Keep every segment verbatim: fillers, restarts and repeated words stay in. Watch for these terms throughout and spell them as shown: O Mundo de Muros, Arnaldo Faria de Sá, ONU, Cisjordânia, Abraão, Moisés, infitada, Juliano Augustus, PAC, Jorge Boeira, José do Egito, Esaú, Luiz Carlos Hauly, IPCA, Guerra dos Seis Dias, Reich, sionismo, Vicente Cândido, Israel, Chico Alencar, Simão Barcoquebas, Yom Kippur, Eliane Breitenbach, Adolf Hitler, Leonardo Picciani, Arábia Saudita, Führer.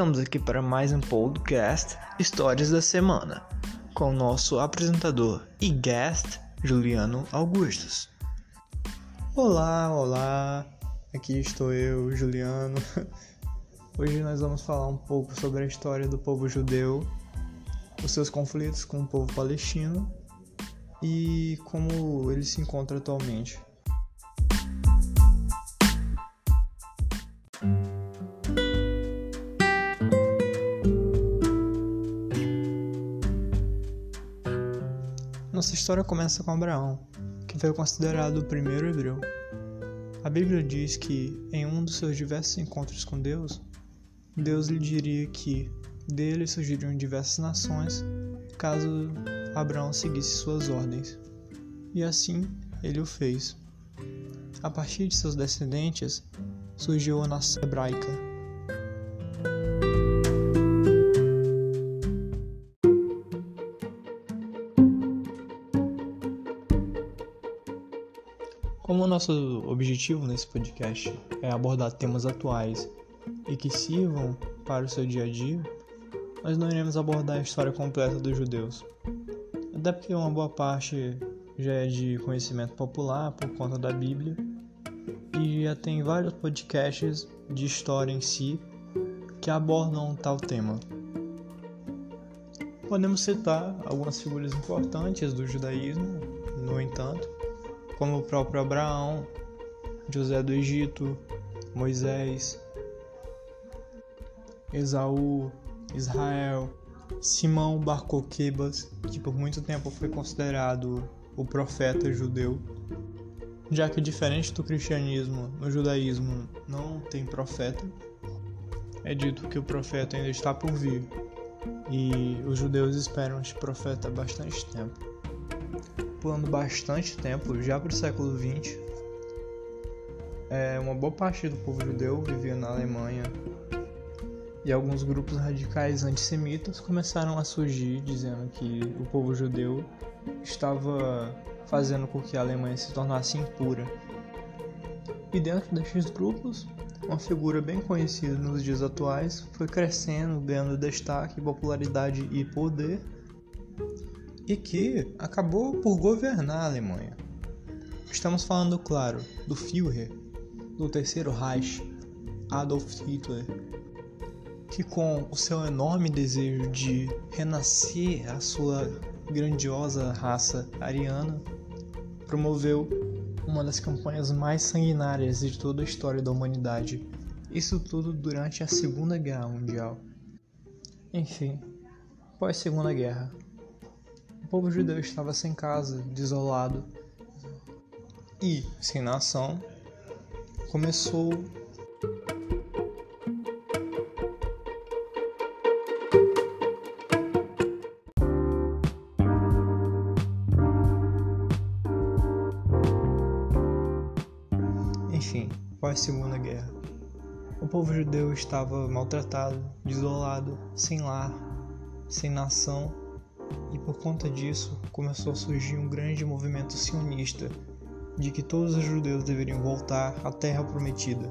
Estamos aqui para mais um podcast Histórias da Semana, com o nosso apresentador e guest, Juliano Augustus. Olá, olá, aqui estou eu, Juliano. Hoje nós vamos falar um pouco sobre a história do povo judeu, os seus conflitos com o povo palestino e como ele se encontra atualmente. Nossa história começa com Abraão, que foi considerado o primeiro hebreu. A Bíblia diz que, em um dos seus diversos encontros com Deus, Deus lhe diria que dele surgiriam diversas nações, caso Abraão seguisse suas ordens. E assim, ele o fez. A partir de seus descendentes, surgiu a nação hebraica. Como o nosso objetivo nesse podcast é abordar temas atuais e que sirvam para o seu dia a dia, nós não iremos abordar a história completa dos judeus, até porque uma boa parte já é de conhecimento popular por conta da Bíblia e já tem vários podcasts de história em si que abordam tal tema. Podemos citar algumas figuras importantes do judaísmo, no entanto, como o próprio Abraão, José do Egito, Moisés, Esaú, Israel, Simão Barcoquebas, que por muito tempo foi considerado o profeta judeu, já que diferente do cristianismo, no judaísmo não tem profeta, é dito que o profeta ainda está por vir, e os judeus esperam este profeta há bastante tempo. Pulando bastante tempo, já para o século vinte, é, uma boa parte do povo judeu vivia na Alemanha e alguns grupos radicais antissemitas começaram a surgir dizendo que o povo judeu estava fazendo com que a Alemanha se tornasse impura. E dentro destes grupos, uma figura bem conhecida nos dias atuais foi crescendo, ganhando destaque, popularidade e poder, e que acabou por governar a Alemanha. Estamos falando, claro, do Führer, do terceiro Reich, Adolf Hitler, que com o seu enorme desejo de renascer a sua grandiosa raça ariana, promoveu uma das campanhas mais sanguinárias de toda a história da humanidade, isso tudo durante a Segunda Guerra Mundial. Enfim, pós-Segunda Guerra, o povo judeu estava sem casa, desolado e sem nação. Começou Enfim, pós Segunda Guerra, o povo judeu estava maltratado, desolado, sem lar, sem nação. E por conta disso, começou a surgir um grande movimento sionista de que todos os judeus deveriam voltar à Terra Prometida,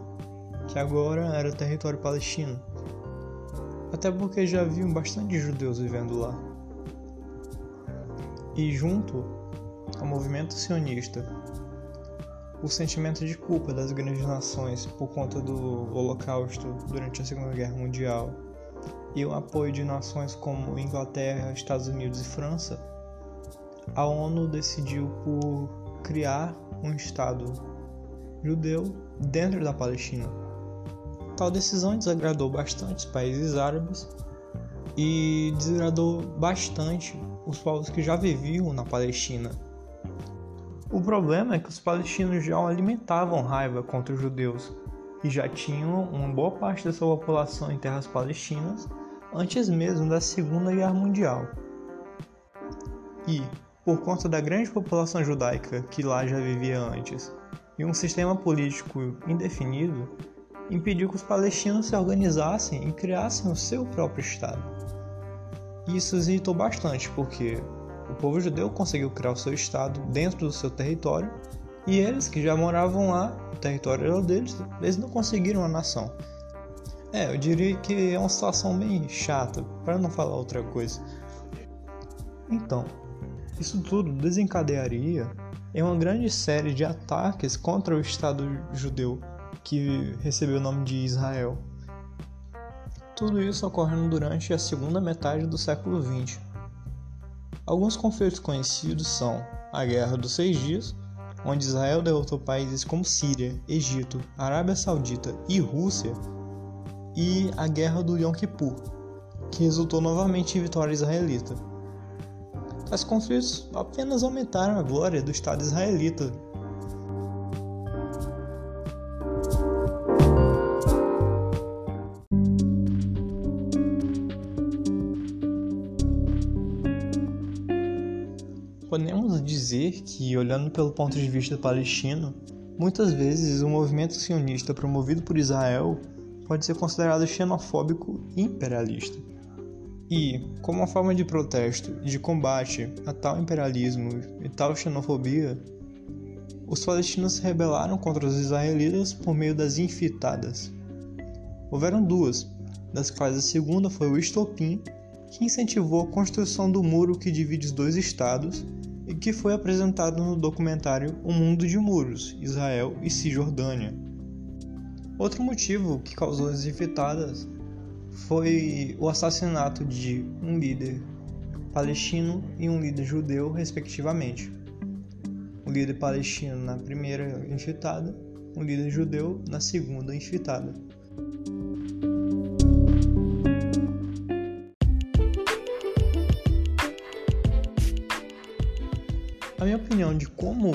que agora era o território palestino, até porque já haviam bastante judeus vivendo lá. E junto ao movimento sionista, o sentimento de culpa das grandes nações por conta do Holocausto durante a Segunda Guerra Mundial e o apoio de nações como Inglaterra, Estados Unidos e França, a ONU decidiu por criar um Estado judeu dentro da Palestina. Tal decisão desagradou bastante os países árabes e desagradou bastante os povos que já viviam na Palestina. O problema é que os palestinos já alimentavam raiva contra os judeus e já tinham uma boa parte da sua população em terras palestinas antes mesmo da Segunda Guerra Mundial. E, por conta da grande população judaica que lá já vivia antes, e um sistema político indefinido, impediu que os palestinos se organizassem e criassem o seu próprio Estado. E isso irritou bastante, porque o povo judeu conseguiu criar o seu Estado dentro do seu território, e eles que já moravam lá, o território era deles, eles não conseguiram a nação. É, eu diria que é uma situação bem chata, para não falar outra coisa. Então, isso tudo desencadearia em uma grande série de ataques contra o Estado judeu, que recebeu o nome de Israel. Tudo isso ocorrendo durante a segunda metade do século vinte. Alguns conflitos conhecidos são a Guerra dos Seis Dias, onde Israel derrotou países como Síria, Egito, Arábia Saudita e Rússia, e a Guerra do Yom Kippur, que resultou novamente em vitória israelita. Tais conflitos apenas aumentaram a glória do Estado israelita. Podemos dizer que, olhando pelo ponto de vista palestino, muitas vezes o movimento sionista promovido por Israel pode ser considerado xenofóbico e imperialista. E, como uma forma de protesto e de combate a tal imperialismo e tal xenofobia, os palestinos se rebelaram contra os israelitas por meio das infitadas. Houveram duas, das quais a segunda foi o estopim, que incentivou a construção do muro que divide os dois estados e que foi apresentado no documentário O Mundo de Muros, Israel e Cisjordânia. Outro motivo que causou as infitadas foi o assassinato de um líder palestino e um líder judeu, respectivamente. Um líder palestino na primeira infitada, um líder judeu na segunda infitada. A minha opinião de como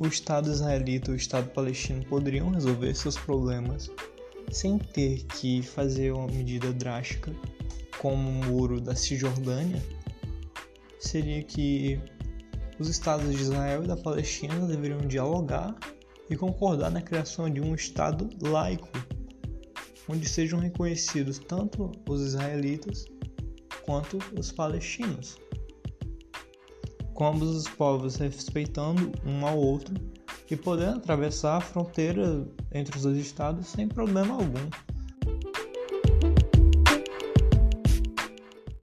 o Estado israelita e o Estado palestino poderiam resolver seus problemas sem ter que fazer uma medida drástica como o muro da Cisjordânia seria que os Estados de Israel e da Palestina deveriam dialogar e concordar na criação de um Estado laico, onde sejam reconhecidos tanto os israelitas quanto os palestinos, com ambos os povos respeitando um ao outro e podendo atravessar a fronteira entre os dois estados sem problema algum.